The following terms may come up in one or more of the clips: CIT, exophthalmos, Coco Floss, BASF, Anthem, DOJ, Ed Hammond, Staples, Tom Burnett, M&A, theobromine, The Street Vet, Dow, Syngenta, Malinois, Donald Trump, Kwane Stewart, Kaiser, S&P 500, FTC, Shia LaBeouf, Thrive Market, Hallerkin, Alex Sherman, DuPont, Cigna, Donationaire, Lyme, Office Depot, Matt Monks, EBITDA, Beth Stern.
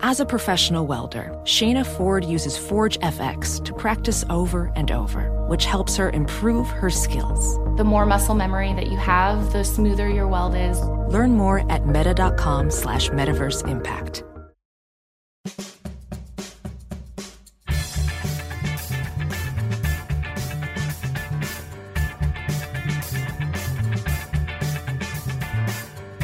As a professional welder, Shayna Ford uses Forge FX to practice over and over, which helps her improve her skills. The more muscle memory that you have, the smoother your weld is. Learn more at meta.com/metaverseimpact.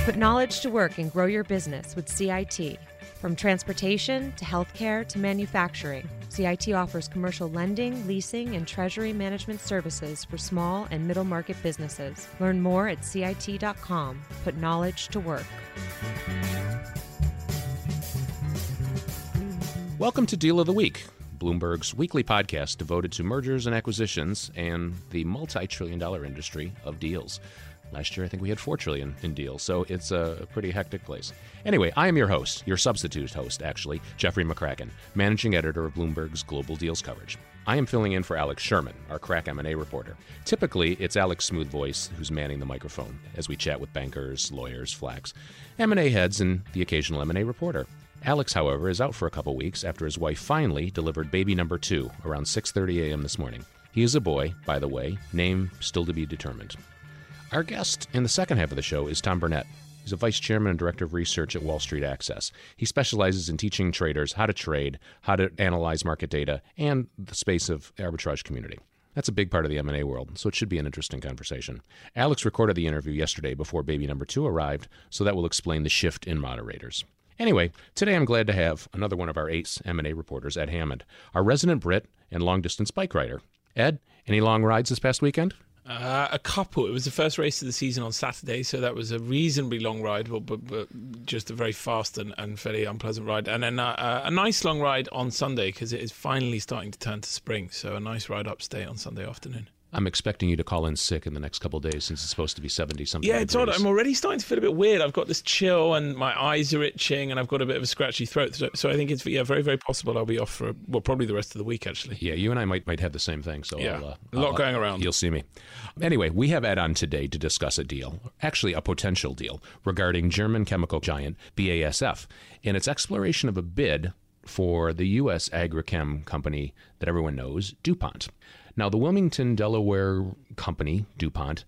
Put knowledge to work and grow your business with CIT. From transportation to healthcare to manufacturing, CIT offers commercial lending, leasing, and treasury management services for small and middle market businesses. Learn more at CIT.com. Put knowledge to work. Welcome to Deal of the Week, Bloomberg's weekly podcast devoted to mergers and acquisitions and the multi-trillion-dollar industry of deals. Last year, I think we had $4 trillion in deals, so it's a pretty hectic place. Anyway, I am your host, your substitute host, actually, Jeffrey McCracken, managing editor of Bloomberg's Global Deals coverage. I am filling in for Alex Sherman, our crack M&A reporter. Typically, it's Alex's smooth voice who's manning the microphone as we chat with bankers, lawyers, flacks, M&A heads, and the occasional M&A reporter. Alex, however, is out for a couple weeks after his wife finally delivered baby number 2 around 6:30 a.m. this morning. He is a boy, by the way, name still to be determined. Our guest in the second half of the show is Tom Burnett. He's a vice chairman and director of research at Wall Street Access. He specializes in teaching traders how to trade, how to analyze market data, and the space of arbitrage community. That's a big part of the M&A world, so it should be an interesting conversation. Alex recorded the interview yesterday before baby number 2 arrived, so that will explain the shift in moderators. Anyway, today I'm glad to have another one of our ace M&A reporters, Ed Hammond, our resident Brit and long-distance bike rider. Ed, any long rides this past weekend? A couple. It was the first race of the season on Saturday, so that was a reasonably long ride, but just a very fast and fairly unpleasant ride. And then a nice long ride on Sunday, because it is finally starting to turn to spring, so a nice ride upstate on Sunday afternoon. I'm expecting you to call in sick in the next couple of days since it's supposed to be 70-something. Yeah, it's odd. I'm already starting to feel a bit weird. I've got this chill and my eyes are itching and I've got a bit of a scratchy throat. So I think it's very, very possible I'll be off for, probably the rest of the week, actually. Yeah, you and I might have the same thing. So yeah, a lot going around. You'll see me. Anyway, we have Ed on today to discuss a deal, actually a potential deal, regarding German chemical giant BASF and its exploration of a bid for the U.S. agrichem company that everyone knows, DuPont. Now, the Wilmington, Delaware company, DuPont,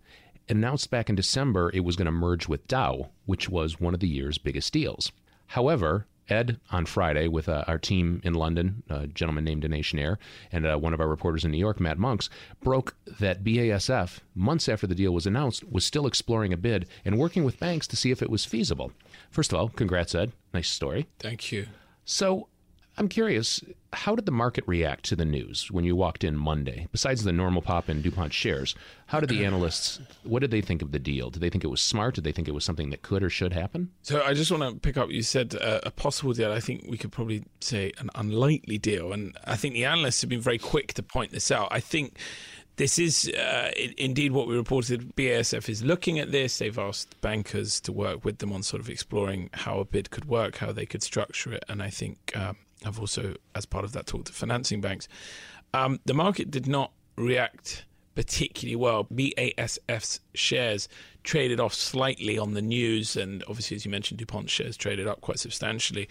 announced back in December it was going to merge with Dow, which was one of the year's biggest deals. However, Ed, on Friday, with our team in London, a gentleman named Donationaire, and one of our reporters in New York, Matt Monks, broke that BASF, months after the deal was announced, was still exploring a bid and working with banks to see if it was feasible. First of all, congrats, Ed. Nice story. Thank you. So, I'm curious, how did the market react to the news when you walked in Monday? Besides the normal pop in DuPont shares, how did the analysts, what did they think of the deal? Did they think it was smart? Did they think it was something that could or should happen? So I just want to pick up, you said a possible deal. I think we could probably say an unlikely deal. And I think the analysts have been very quick to point this out. I think this is indeed what we reported. BASF is looking at this. They've asked bankers to work with them on sort of exploring how a bid could work, how they could structure it. And I think I've also, as part of that, talked to financing banks. The market did not react particularly well. BASF's shares traded off slightly on the news, and obviously, as you mentioned, DuPont shares traded up quite substantially.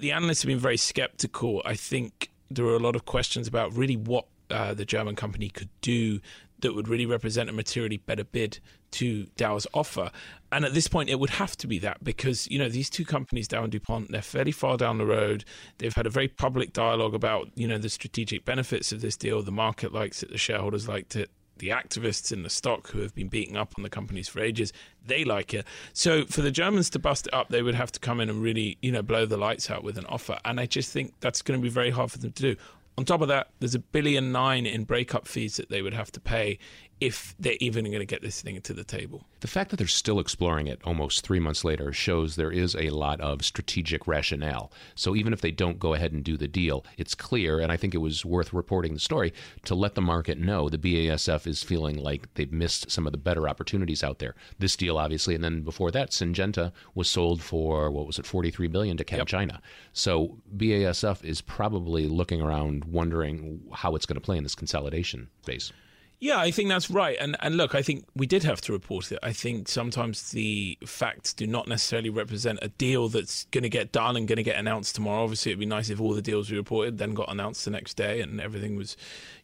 The analysts have been very skeptical. I think there were a lot of questions about really what the German company could do that would really represent a materially better bid to Dow's offer. And at this point, it would have to be that because, you know, these two companies, Dow and DuPont, they're fairly far down the road. They've had a very public dialogue about, you know, the strategic benefits of this deal. The market likes it. The shareholders liked it. The activists in the stock who have been beating up on the companies for ages, they like it. So for the Germans to bust it up, they would have to come in and really, you know, blow the lights out with an offer. And I just think that's going to be very hard for them to do. On top of that, there's $1.9 billion in breakup fees that they would have to pay if they're even going to get this thing to the table. The fact that they're still exploring it almost 3 months later shows there is a lot of strategic rationale. So even if they don't go ahead and do the deal, it's clear, and I think it was worth reporting the story, to let the market know the BASF is feeling like they've missed some of the better opportunities out there. This deal, obviously, and then before that, Syngenta was sold for, what was it, $43 billion to ChemChina. Yep. So BASF is probably looking around wondering how it's going to play in this consolidation phase. Yeah, I think that's right. And look, I think we did have to report it. I think sometimes the facts do not necessarily represent a deal that's going to get done and going to get announced tomorrow. Obviously, it'd be nice if all the deals we reported then got announced the next day and everything was,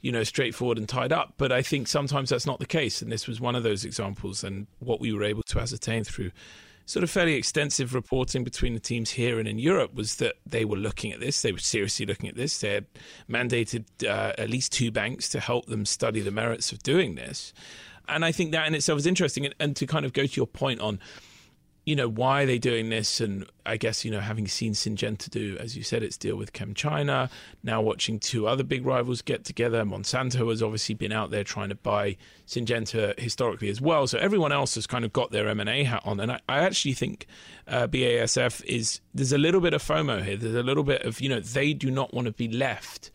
you know, straightforward and tied up. But I think sometimes that's not the case. And this was one of those examples, and what we were able to ascertain through sort of fairly extensive reporting between the teams here and in Europe was that they were looking at this. They were seriously looking at this. They had mandated at least two banks to help them study the merits of doing this. And I think that in itself is interesting. And to kind of go to your point on, you know, why are they doing this? And I guess, you know, having seen Syngenta do, as you said, its deal with ChemChina, now watching two other big rivals get together. Monsanto has obviously been out there trying to buy Syngenta historically as well. So everyone else has kind of got their M&A hat on. And I actually think BASF is, there's a little bit of FOMO here. There's a little bit of, you know, they do not want to be left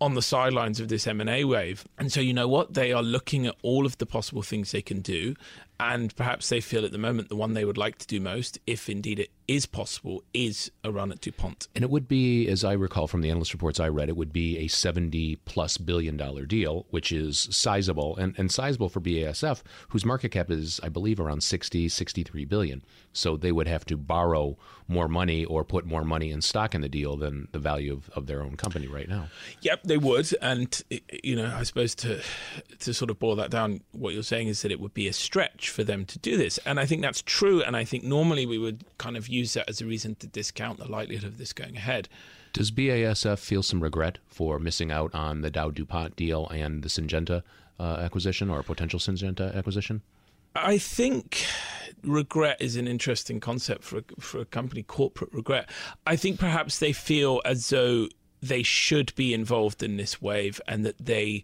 on the sidelines of this M&A wave. And so, you know what? They are looking at all of the possible things they can do. And perhaps they feel at the moment the one they would like to do most, if indeed it is possible, is a run at DuPont. And it would be, as I recall from the analyst reports I read, it would be a $70+ billion deal, which is sizable and sizable for BASF, whose market cap is, I believe, around 60, 63 billion. So they would have to borrow more money or put more money in stock in the deal than the value of their own company right now. Yep, they would. And, you know, I suppose to sort of boil that down, what you're saying is that it would be a stretch for them to do this. And I think that's true. And I think normally we would kind of use that as a reason to discount the likelihood of this going ahead. Does BASF feel some regret for missing out on the Dow DuPont deal and the Syngenta acquisition or a potential Syngenta acquisition? I think regret is an interesting concept for a company, corporate regret. I think perhaps they feel as though they should be involved in this wave and that they,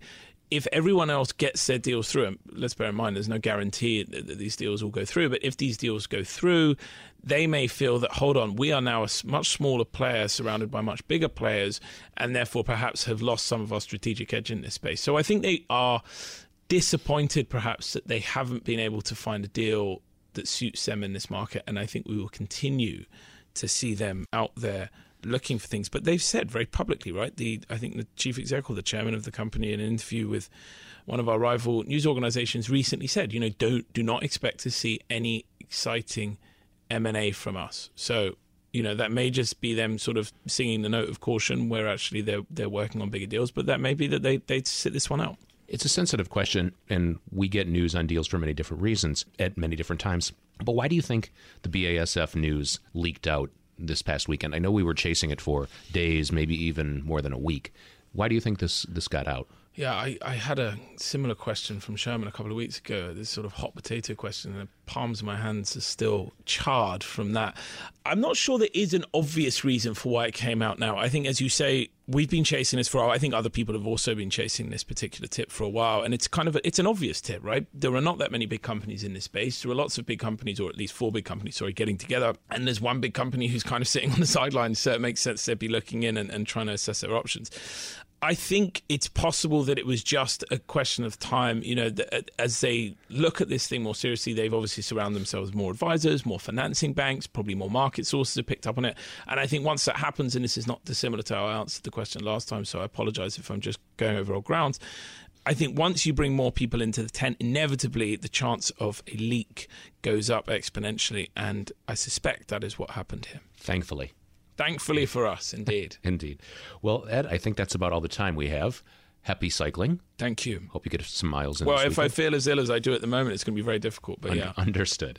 if everyone else gets their deals through, and let's bear in mind there's no guarantee that these deals will go through, but if these deals go through, they may feel that, hold on, we are now a much smaller player surrounded by much bigger players and therefore perhaps have lost some of our strategic edge in this space. So I think they are disappointed perhaps that they haven't been able to find a deal that suits them in this market, and I think we will continue to see them out there looking for things. But they've said very publicly, right? I think the chief executive, the chairman of the company, in an interview with one of our rival news organizations recently said, you know, do not expect to see any exciting M&A from us. So, you know, that may just be them sort of singing the note of caution where actually they're working on bigger deals, but that may be that they sit this one out. It's a sensitive question, and we get news on deals for many different reasons at many different times. But why do you think the BASF news leaked out this past weekend? I know we were chasing it for days, maybe even more than a week. Why do you think this got out? Yeah, I had a similar question from Sherman a couple of weeks ago, this sort of hot potato question, and the palms of my hands are still charred from that. I'm not sure there is an obvious reason for why it came out now. I think, as you say, we've been chasing this for a while. I think other people have also been chasing this particular tip for a while, and it's kind of it's an obvious tip, right? There are not that many big companies in this space. There are lots of big companies, or at least four big companies, getting together, and there's one big company who's kind of sitting on the sidelines, so it makes sense they'd be looking in and trying to assess their options. I think it's possible that it was just a question of time. You know, as they look at this thing more seriously, they've obviously surrounded themselves with more advisors, more financing banks, probably more market sources have picked up on it. And I think once that happens, and this is not dissimilar to how I answered the question last time, so I apologize if I'm just going over old grounds. I think once you bring more people into the tent, inevitably the chance of a leak goes up exponentially. And I suspect that is what happened here. Thankfully. Thankfully for us, indeed. Indeed. Well, Ed, I think that's about all the time we have. Happy cycling. Thank you. Hope you get some miles in this weekend. Well, if I feel as ill as I do at the moment, it's going to be very difficult, but yeah. Understood.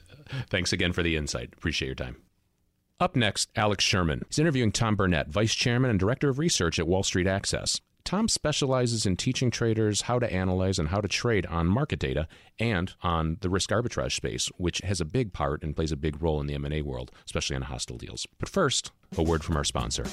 Thanks again for the insight. Appreciate your time. Up next, Alex Sherman. He's interviewing Tom Burnett, Vice Chairman and Director of Research at Wall Street Access. Tom specializes in teaching traders how to analyze and how to trade on market data and on the risk arbitrage space, which has a big part and plays a big role in the M&A world, especially on hostile deals. But first, a word from our sponsor.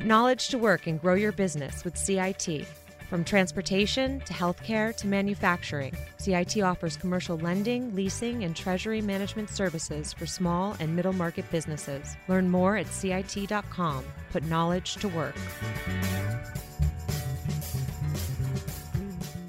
Put knowledge to work and grow your business with CIT. From transportation to healthcare to manufacturing, CIT offers commercial lending, leasing, and treasury management services for small and middle market businesses. Learn more at CIT.com. Put knowledge to work.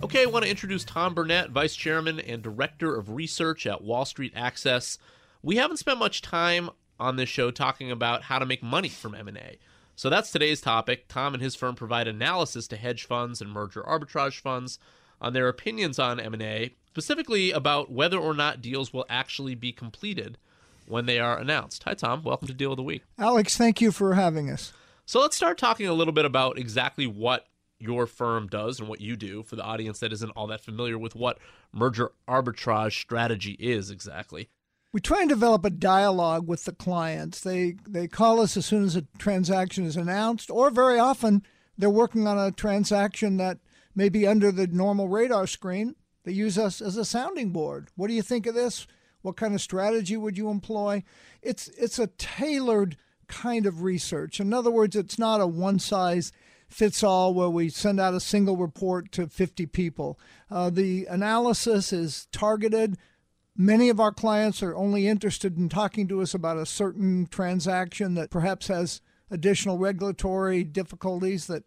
Okay, I want to introduce Tom Burnett, Vice Chairman and Director of Research at Wall Street Access. We haven't spent much time on this show talking about how to make money from M&A. So that's today's topic. Tom and his firm provide analysis to hedge funds and merger arbitrage funds on their opinions on M&A, specifically about whether or not deals will actually be completed when they are announced. Hi, Tom. Welcome to Deal of the Week. Alex, thank you for having us. So let's start talking a little bit about exactly what your firm does and what you do for the audience that isn't all that familiar with what merger arbitrage strategy is exactly. We try and develop a dialogue with the clients. They call us as soon as a transaction is announced, or very often they're working on a transaction that may be under the normal radar screen. They use us as a sounding board. What do you think of this? What kind of strategy would you employ? It's a tailored kind of research. In other words, it's not a one-size-fits-all where we send out a single report to 50 people. The analysis is targeted. Many of our clients are only interested in talking to us about a certain transaction that perhaps has additional regulatory difficulties that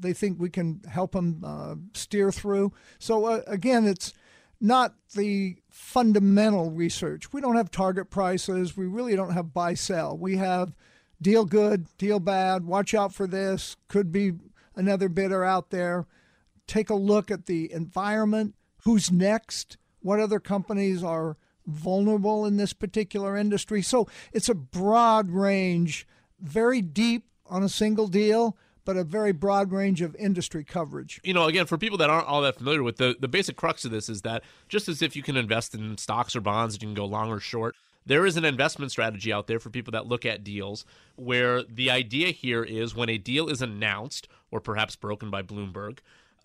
they think we can help them steer through. So again, it's not the fundamental research. We don't have target prices. We really don't have buy-sell. We have deal good, deal bad, watch out for this, could be another bidder out there. Take a look at the environment, who's next, what other companies are vulnerable in this particular industry. So it's a broad range, very deep on a single deal, but a very broad range of industry coverage. You know, again, for people that aren't all that familiar with the basic crux of this is that just as if you can invest in stocks or bonds, you can go long or short, there is an investment strategy out there for people that look at deals where the idea here is when a deal is announced or perhaps broken by Bloomberg,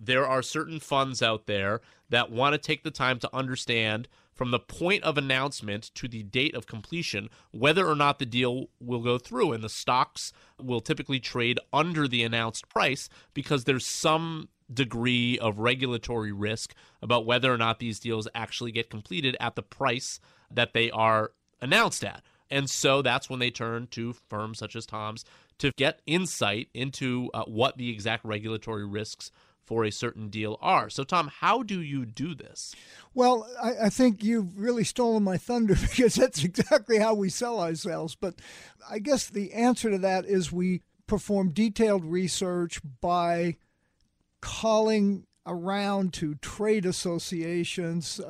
there are certain funds out there that want to take the time to understand from the point of announcement to the date of completion whether or not the deal will go through. And the stocks will typically trade under the announced price because there's some degree of regulatory risk about whether or not these deals actually get completed at the price that they are announced at. And so that's when they turn to firms such as Tom's to get insight into what the exact regulatory risks are for a certain deal are. So, Tom, how do you do this? Well, I think you've really stolen my thunder because that's exactly how we sell ourselves. But I guess the answer to that is we perform detailed research by calling around to trade associations.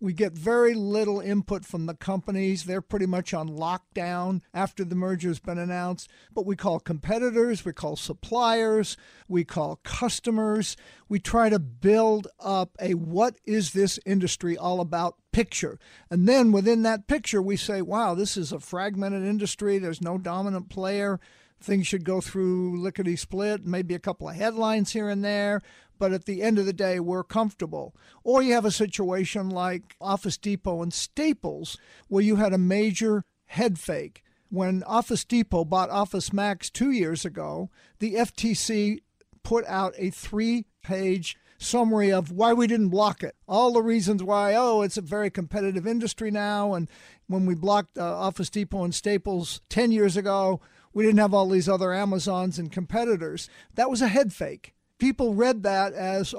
We get very little input from the companies. They're pretty much on lockdown after the merger has been announced. But we call competitors, we call suppliers, we call customers. We try to build up a what is this industry all about picture. And then within that picture, we say, wow, this is a fragmented industry. There's no dominant player. Things should go through lickety-split, maybe a couple of headlines here and there. But at the end of the day, we're comfortable. Or you have a situation like Office Depot and Staples, where you had a major head fake. When Office Depot bought Office Max 2 years ago, the FTC put out a three-page summary of why we didn't block it. All the reasons why, it's a very competitive industry now. And when we blocked Office Depot and Staples 10 years ago, we didn't have all these other Amazons and competitors. That was a head fake. People read that as,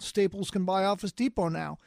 Staples can buy Office Depot now.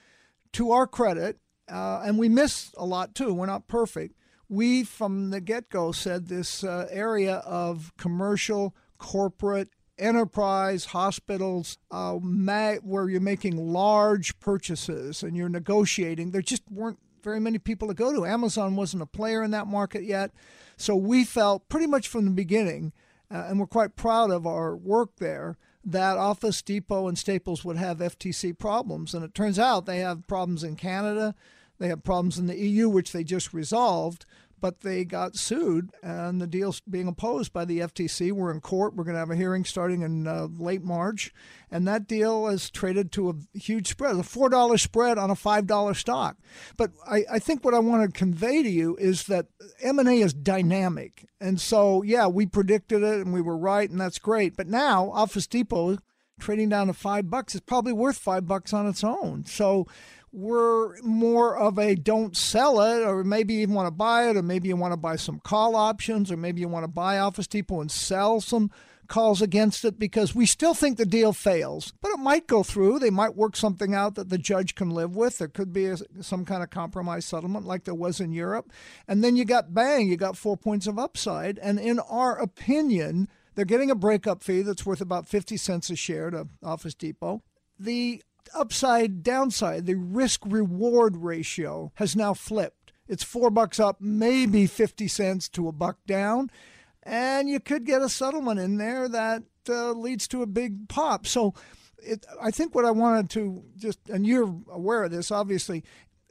To our credit, and we miss a lot too, we're not perfect, we from the get-go said this area of commercial, corporate, enterprise, hospitals, where you're making large purchases and you're negotiating, there just weren't very many people to go to. Amazon wasn't a player in that market yet. So we felt pretty much from the beginning, and we're quite proud of our work there, that Office Depot and Staples would have FTC problems. And it turns out they have problems in Canada. They have problems in the EU, which they just resolved. but they got sued, and the deal's being opposed by the FTC. We're in court. We're going to have a hearing starting in late March, and that deal is traded to a huge spread, a $4 spread on a $5 stock. But I think what I want to convey to you is that M&A is dynamic. And so, yeah, we predicted it, and we were right, and that's great. But now Office Depot trading down to $5 is probably worth $5 on its own. So we're more of a don't sell it, or maybe you want to buy it, or maybe you want to buy some call options, or maybe you want to buy Office Depot and sell some calls against it, because we still think the deal fails, but it might go through. They might work something out that the judge can live with. There could be some kind of compromise settlement like there was in Europe. And then you got bang, you got 4 points of upside. And in our opinion, they're getting a breakup fee that's worth about 50 cents a share to Office Depot. The upside downside, the risk reward ratio has now flipped. It's $4 up, maybe 50 cents to $1 down, and you could get a settlement in there that leads to a big pop. So I think what I wanted to just, and you're aware of this, obviously,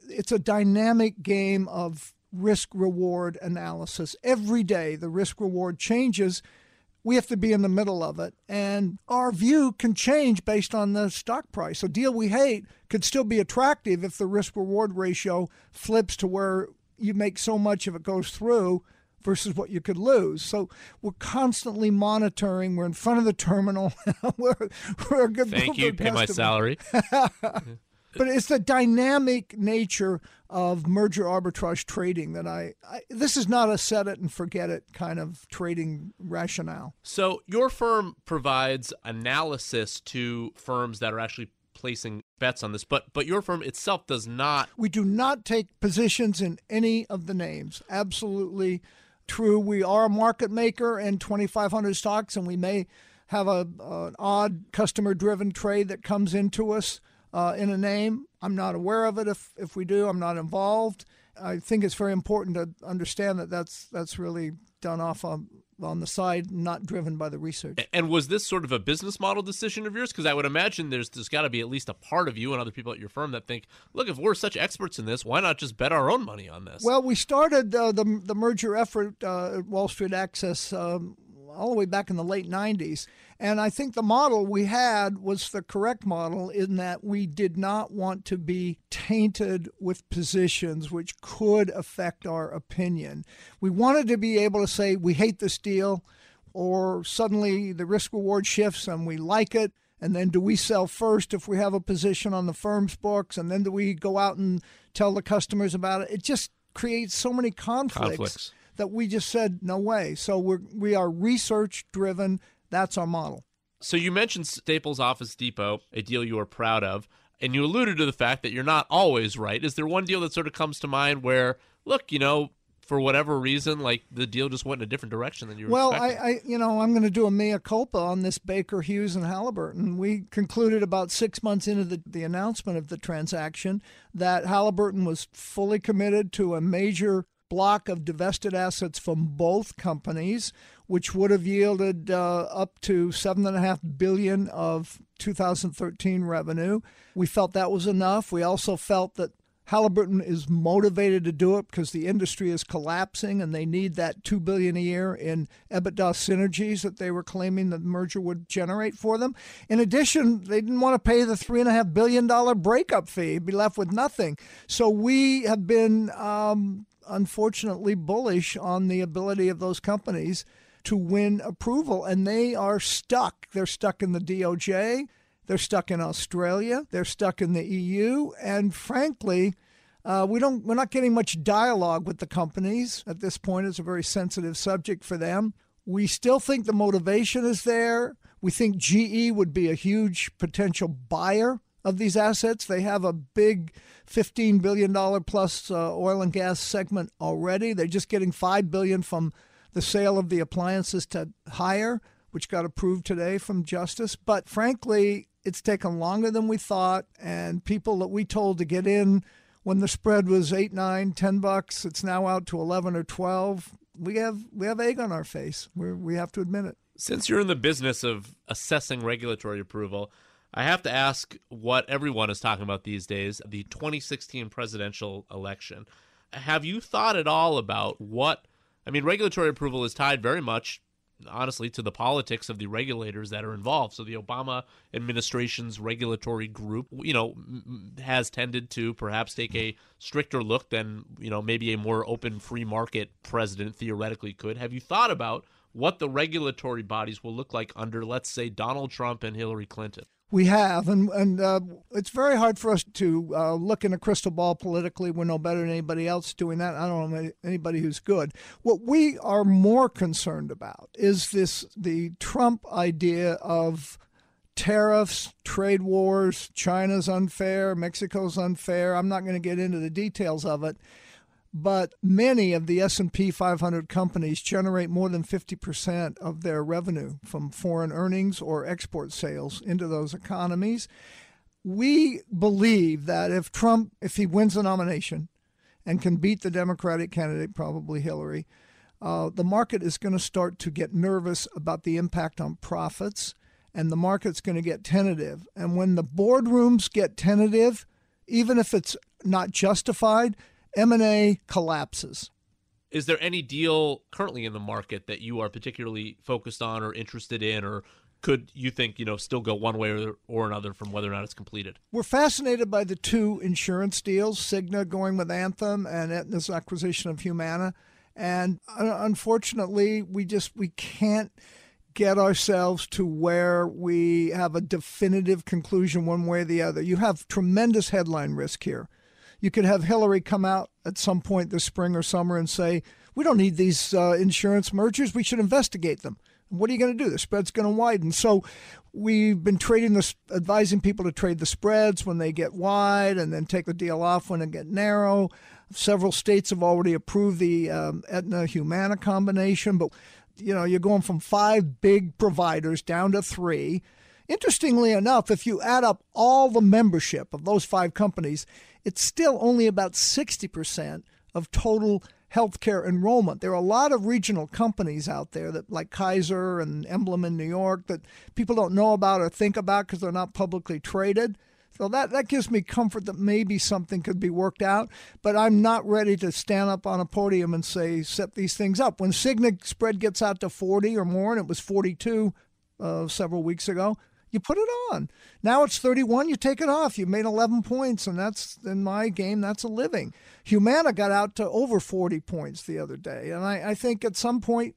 it's a dynamic game of risk reward analysis. Every day the risk reward changes. We have to be in the middle of it, and our view can change based on the stock price. A deal we hate could still be attractive if the risk-reward ratio flips to where you make so much if it goes through versus what you could lose. So we're constantly monitoring. We're in front of the terminal. we're a good Thank you. Pay my salary. But it's the dynamic nature of merger arbitrage trading that this is not a set it and forget it kind of trading rationale. So your firm provides analysis to firms that are actually placing bets on this, but your firm itself does not. We do not take positions in any of the names. Absolutely true. We are a market maker in 2,500 stocks, and we may have an odd customer-driven trade that comes into us. In a name. I'm not aware of it. If we do, I'm not involved. I think it's very important to understand that that's really done off on the side, not driven by the research. And was this sort of a business model decision of yours? Because I would imagine there's got to be at least a part of you and other people at your firm that think, look, if we're such experts in this, why not just bet our own money on this? Well, we started the merger effort at Wall Street Access all the way back in the late 90s. And I think the model we had was the correct model in that we did not want to be tainted with positions which could affect our opinion. We wanted to be able to say, we hate this deal, or suddenly the risk reward shifts and we like it. And then do we sell first if we have a position on the firm's books? And then do we go out and tell the customers about it? It just creates so many conflicts. That we just said, no way. So we are research-driven. That's our model. So you mentioned Staples Office Depot, a deal you are proud of, and you alluded to the fact that you're not always right. Is there one deal that sort of comes to mind where, look, for whatever reason, like the deal just went in a different direction than you were expecting? Well, I'm going to do a mea culpa on this Baker Hughes and Halliburton. We concluded about 6 months into the announcement of the transaction that Halliburton was fully committed to a major block of divested assets from both companies, which would have yielded up to $7.5 billion of 2013 revenue. We felt that was enough. We also felt that Halliburton is motivated to do it because the industry is collapsing and they need that $2 billion a year in EBITDA synergies that they were claiming the merger would generate for them. In addition, they didn't want to pay the $3.5 billion breakup fee, be left with nothing. So we have been unfortunately bullish on the ability of those companies to win approval, and they are stuck. They're stuck in the DOJ. They're stuck in Australia. They're stuck in the EU. And frankly, we're not getting much dialogue with the companies at this point. It's a very sensitive subject for them. We still think the motivation is there. We think GE would be a huge potential buyer of these assets. They have a big $15 billion plus oil and gas segment already. They're just getting $5 billion from the sale of the appliances to Haier, which got approved today from Justice. But frankly, it's taken longer than we thought, and people that we told to get in when the spread was $8, $9, $10, it's now out to 11 or 12. We have egg on our face. We have to admit it. Since you're in the business of assessing regulatory approval, I have to ask what everyone is talking about these days, the 2016 presidential election. have you thought at all about what, I mean, regulatory approval is tied very much, honestly, to the politics of the regulators that are involved. So the Obama administration's regulatory group, you know, has tended to perhaps take a stricter look than, you know, maybe a more open free market president theoretically could. Have you thought about what the regulatory bodies will look like under, let's say, Donald Trump and Hillary Clinton? We have, and it's very hard for us to look in a crystal ball politically. We're no better than anybody else doing that. I don't know anybody who's good. What we are more concerned about is the Trump idea of tariffs, trade wars, China's unfair, Mexico's unfair. I'm not going to get into the details of it, but many of the S&P 500 companies generate more than 50% of their revenue from foreign earnings or export sales into those economies. We believe that if Trump, if he wins the nomination and can beat the Democratic candidate, probably Hillary, the market is going to start to get nervous about the impact on profits, and the market's going to get tentative. And when the boardrooms get tentative, even if it's not justified, M&A collapses. Is there any deal currently in the market that you are particularly focused on or interested in, or could you think, you know, still go one way or another from whether or not it's completed? We're fascinated by the two insurance deals, Cigna going with Anthem and Aetna's acquisition of Humana. And unfortunately, we can't get ourselves to where we have a definitive conclusion one way or the other. You have tremendous headline risk here. You could have Hillary come out at some point this spring or summer and say, we don't need these insurance mergers. We should investigate them. What are you going to do? The spread's going to widen. So we've been advising people to trade the spreads when they get wide and then take the deal off when it gets narrow. Several states have already approved the Aetna-Humana combination. But, you know, you're going from 5 big providers down to 3. Interestingly enough, if you add up all the membership of those 5 companies, it's still only about 60% of total healthcare enrollment. There are a lot of regional companies out there that, like Kaiser and Emblem in New York, that people don't know about or think about because they're not publicly traded. So that gives me comfort that maybe something could be worked out, but I'm not ready to stand up on a podium and say, set these things up. When Cigna spread gets out to 40 or more, and it was 42 several weeks ago, you put it on. Now it's 31, you take it off. You made 11 points, and that's, in my game, that's a living. Humana got out to over 40 points the other day, and I think at some point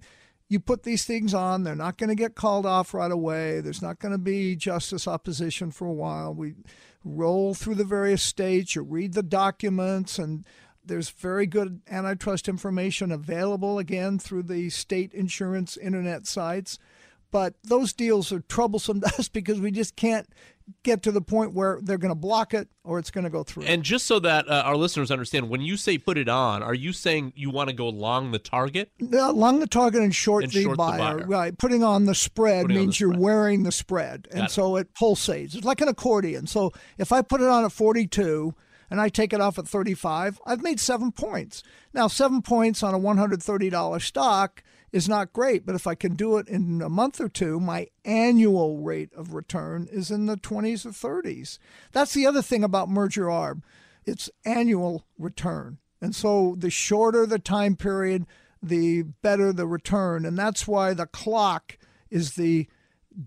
you put these things on. They're not going to get called off right away. There's not going to be justice opposition for a while. We roll through the various states. You read the documents, and there's very good antitrust information available, again, through the state insurance internet sites. But those deals are troublesome to us because we just can't get to the point where they're going to block it or it's going to go through. And just so that our listeners understand, when you say put it on, are you saying you want to go long the target? No, long the target and short the buyer. Right. Putting on the spread means you're wearing the spread. And so it pulsates. It's like an accordion. So if I put it on at 42 and I take it off at 35, I've made 7 points. Now, 7 points on a $130 stock is not great, but if I can do it in a month or two, my annual rate of return is in the 20s or 30s. That's the other thing about merger arb. It's annual return. And so the shorter the time period, the better the return. And that's why the clock is the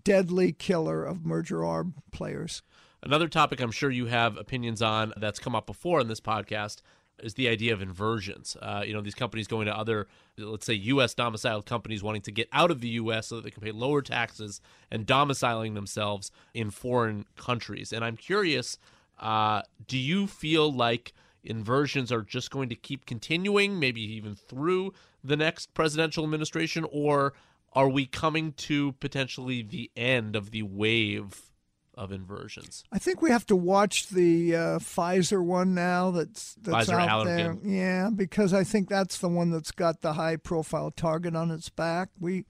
deadly killer of merger arb players. Another topic I'm sure you have opinions on that's come up before in this podcast is the idea of inversions. You know, these companies going to other, let's say, U.S. domiciled companies wanting to get out of the U.S. so that they can pay lower taxes and domiciling themselves in foreign countries. And I'm curious, do you feel like inversions are just going to keep continuing, maybe even through the next presidential administration, or are we coming to potentially the end of the wave of inversions? I think we have to watch the Pfizer one now that's Pfizer, out Hallerkin. There. Yeah, because I think that's the one that's got the high-profile target on its back. We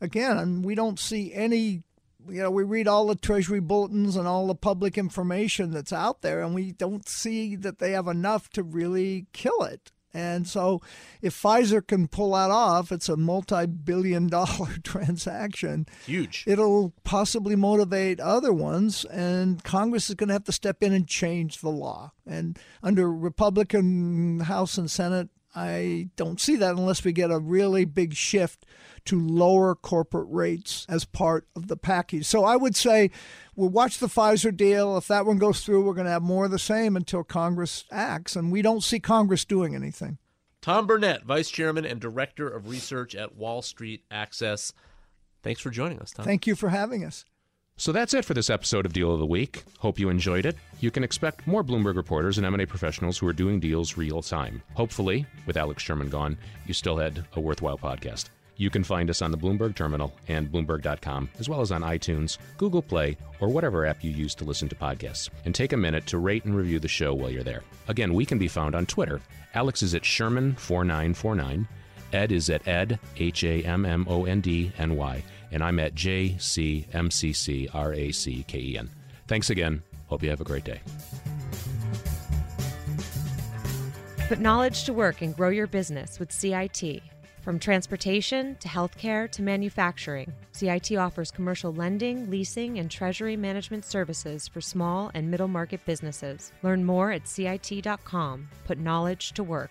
don't see any, you know, we read all the Treasury bulletins and all the public information that's out there, and we don't see that they have enough to really kill it. And so if Pfizer can pull that off, it's a multi-billion-dollar transaction. Huge. It'll possibly motivate other ones, and Congress is going to have to step in and change the law. And under Republican House and Senate, I don't see that unless we get a really big shift to lower corporate rates as part of the package. So I would say we'll watch the Pfizer deal. If that one goes through, we're going to have more of the same until Congress acts, and we don't see Congress doing anything. Tom Burnett, Vice Chairman and Director of Research at Wall Street Access. Thanks for joining us, Tom. Thank you for having us. So that's it for this episode of Deal of the Week. Hope you enjoyed it. You can expect more Bloomberg reporters and M&A professionals who are doing deals real time. Hopefully, with Alex Sherman gone, you still had a worthwhile podcast. You can find us on the Bloomberg Terminal and Bloomberg.com, as well as on iTunes, Google Play, or whatever app you use to listen to podcasts. And take a minute to rate and review the show while you're there. Again, we can be found on Twitter. Alex is at Sherman4949. Ed is at Ed, Hammondny. And I'm at JCMCCRACKEN. Thanks again. Hope you have a great day. Put knowledge to work and grow your business with CIT. From transportation to healthcare to manufacturing, CIT offers commercial lending, leasing, and treasury management services for small and middle market businesses. Learn more at CIT.com. Put knowledge to work.